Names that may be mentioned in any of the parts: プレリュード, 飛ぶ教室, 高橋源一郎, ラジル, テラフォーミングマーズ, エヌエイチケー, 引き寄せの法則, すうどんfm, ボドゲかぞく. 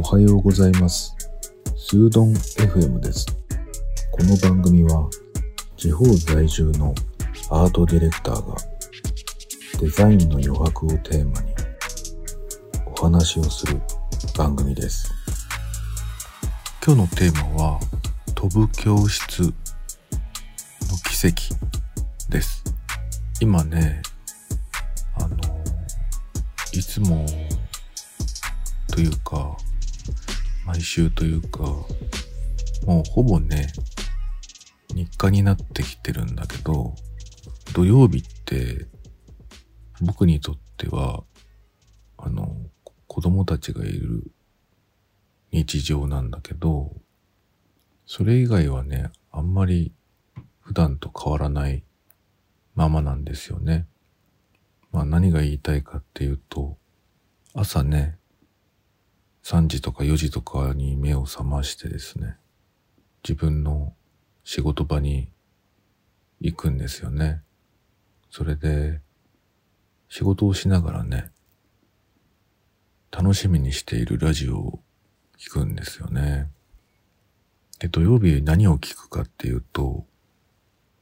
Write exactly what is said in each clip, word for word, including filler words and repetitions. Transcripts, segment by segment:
おはようございます。スードン エフエム です。この番組は地方在住のアートディレクターがデザインの余白をテーマにお話をする番組です。今日のテーマは飛ぶ教室の奇跡です。今ね、あのいつもというか毎週というかもうほぼね日課になってきてるんだけど、土曜日って僕にとってはあの子供たちがいる日常なんだけど、それ以外はねあんまり普段と変わらないままなんですよね。まあ何が言いたいかっていうと、朝ねさんじとかよじとかに目を覚ましてですね、自分の仕事場に行くんですよね。それで仕事をしながらね、楽しみにしているラジオを聞くんですよね。で、土曜日何を聞くかっていうと、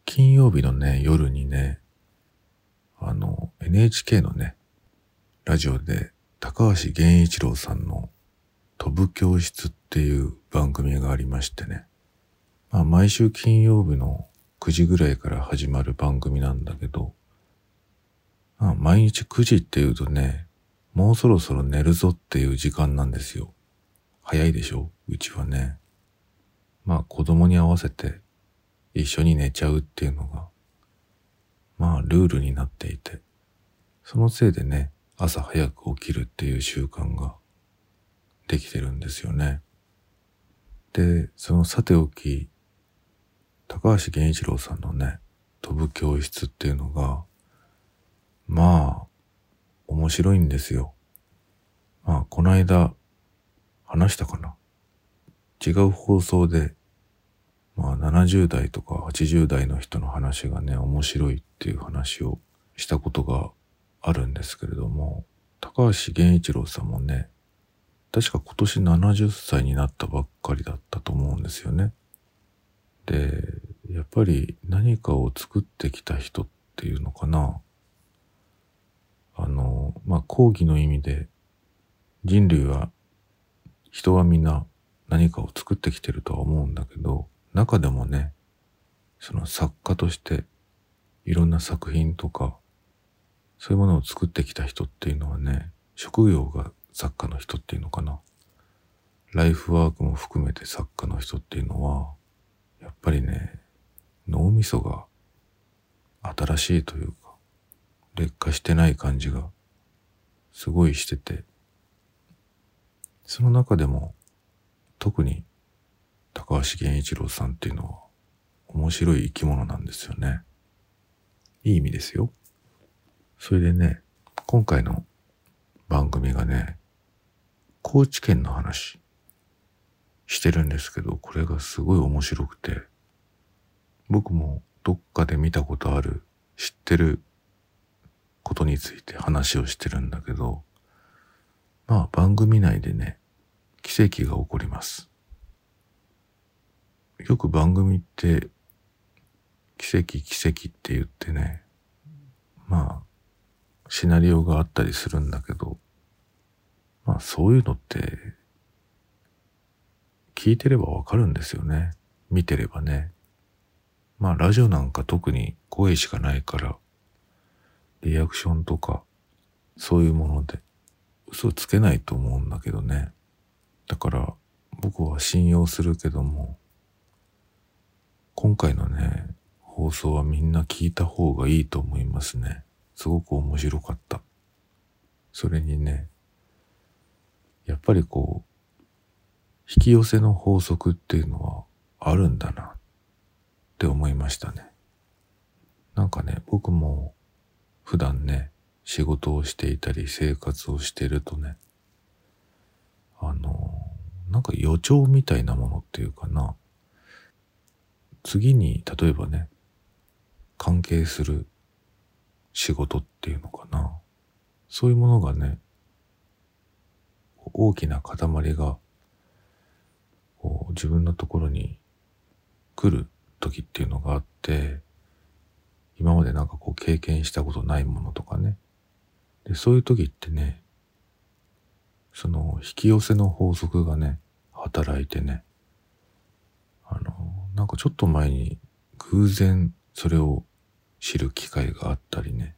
金曜日のね、夜にね、あの エヌエイチケー のね、ラジオで高橋源一郎さんの飛ぶ教室っていう番組がありましてね、まあ、毎週金曜日のくじぐらいから始まる番組なんだけど、まあ、毎日くじっていうとね、もうそろそろ寝るぞっていう時間なんですよ。早いでしょ？うちはね。まあ子供に合わせて一緒に寝ちゃうっていうのがまあルールになっていて、そのせいでね朝早く起きるっていう習慣ができてるんですよね。で、そのさておき、高橋源一郎さんのね、飛ぶ教室っていうのが、まあ、面白いんですよ。まあ、この間、話したかな。違う放送で、まあ、ななじゅう代とかはちじゅう代の人の話がね、面白いっていう話をしたことがあるんですけれども、高橋源一郎さんもね、確か今年ななじゅっさいになったばっかりだったと思うんですよね。で、やっぱり何かを作ってきた人っていうのかな。あの、まあ、講義の意味で人類は、人はみんな何かを作ってきてるとは思うんだけど、中でもね、その作家としていろんな作品とかそういうものを作ってきた人っていうのはね、職業が作家の人っていうのかな。ライフワークも含めて作家の人っていうのは、やっぱりね、脳みそが新しいというか、劣化してない感じがすごいしてて、その中でも特に高橋源一郎さんっていうのは面白い生き物なんですよね。いい意味ですよ。それでね、今回の番組がね、高知県の話してるんですけど、これがすごい面白くて、僕もどっかで見たことある、知ってることについて話をしてるんだけど、まあ番組内でね、奇跡が起こります。よく番組って、奇跡奇跡って言ってね、まあ、シナリオがあったりするんだけど、まあそういうのって聞いてればわかるんですよね。見てればね。まあラジオなんか特に声しかないからリアクションとかそういうもので嘘つけないと思うんだけどね。だから僕は信用するけども、今回のね放送はみんな聞いた方がいいと思いますね。すごく面白かった。それにね、やっぱりこう、引き寄せの法則っていうのはあるんだなって思いましたね。なんかね、僕も普段ね、仕事をしていたり生活をしてるとね、あの、なんか予兆みたいなものっていうかな、次に例えばね、関係する仕事っていうのかな。そういうものがね、大きな塊がこう自分のところに来る時っていうのがあって、今までなんかこう経験したことないものとかね、でそういう時ってね、その引き寄せの法則がね働いてね、あのなんかちょっと前に偶然それを知る機会があったりね、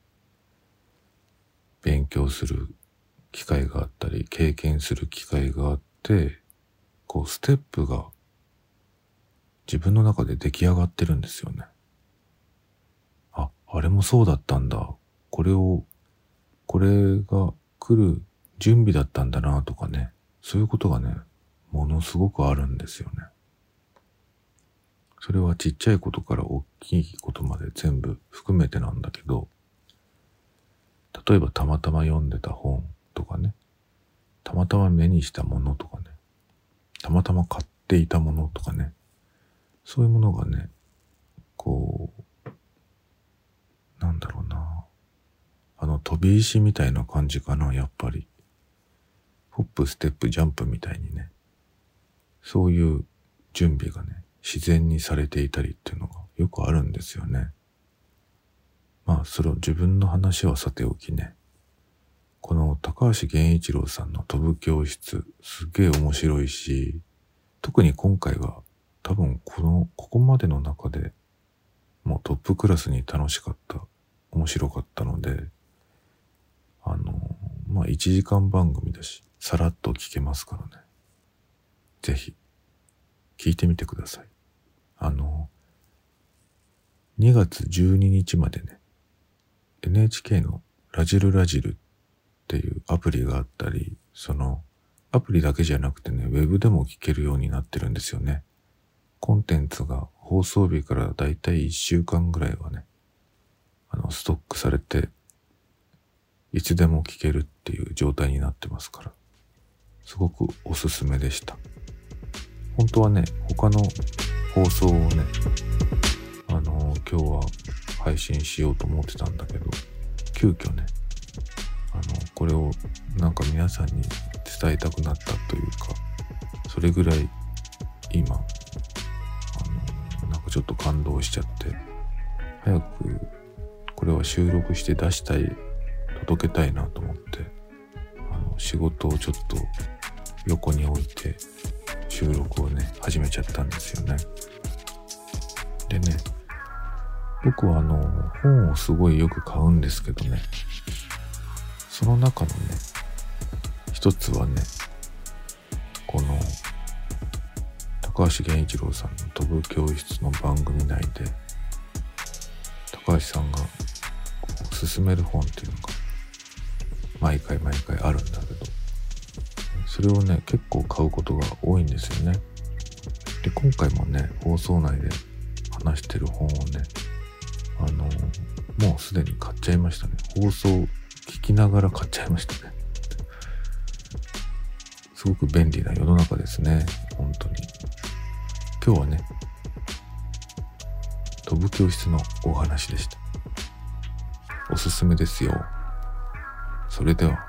勉強する機会があったり、経験する機会があって、こうステップが自分の中で出来上がってるんですよね。あ、あれもそうだったんだ、これをこれが来る準備だったんだなとかね、そういうことがねものすごくあるんですよね。それはちっちゃいことから大きいことまで全部含めてなんだけど、例えばたまたま読んでた本とかね、たまたま目にしたものとかね、たまたま買っていたものとかね、そういうものがね、こう、なんだろうな、あの飛び石みたいな感じかな、やっぱり。ホップ、ステップ、ジャンプみたいにね、そういう準備がね、自然にされていたりっていうのがよくあるんですよね。まあ、それを自分の話はさておきね、この高橋源一郎さんの飛ぶ教室、すげえ面白いし、特に今回は多分この、ここまでの中でもうトップクラスに楽しかった、面白かったので、あの、まあいちじかん番組だし、さらっと聞けますからね。ぜひ、聞いてみてください。あの、にがつじゅうににちまでね、エヌエイチケー のラジルラジルっていうアプリがあったり、そのアプリだけじゃなくてね、ウェブでも聞けるようになってるんですよね。コンテンツが放送日からだいたいいっしゅうかんぐらいはね、あのストックされて、いつでも聞けるっていう状態になってますから、すごくおすすめでした。本当はね、他の放送をね、あのー、今日は配信しようと思ってたんだけど、急遽ね、あのー、これをなんか皆さんに伝えたくなったというか、それぐらい今、あのー、なんかちょっと感動しちゃって、早くこれは収録して出したい、届けたいなと思って、あのー、仕事をちょっと横に置いて、収録をね始めちゃったんですよね。でね、僕はあの本をすごいよく買うんですけどね、その中のね一つはね、この高橋源一郎さんの飛ぶ教室の番組内で高橋さんが勧める本っていうのが毎回毎回あるんだけど、それをね結構買うことが多いんですよね。で今回もね放送内で話してる本をね、あのもうすでに買っちゃいましたね。放送聞きながら買っちゃいましたね。すごく便利な世の中ですね、本当に。今日はね飛ぶ教室のお話でした。おすすめですよ。それでは。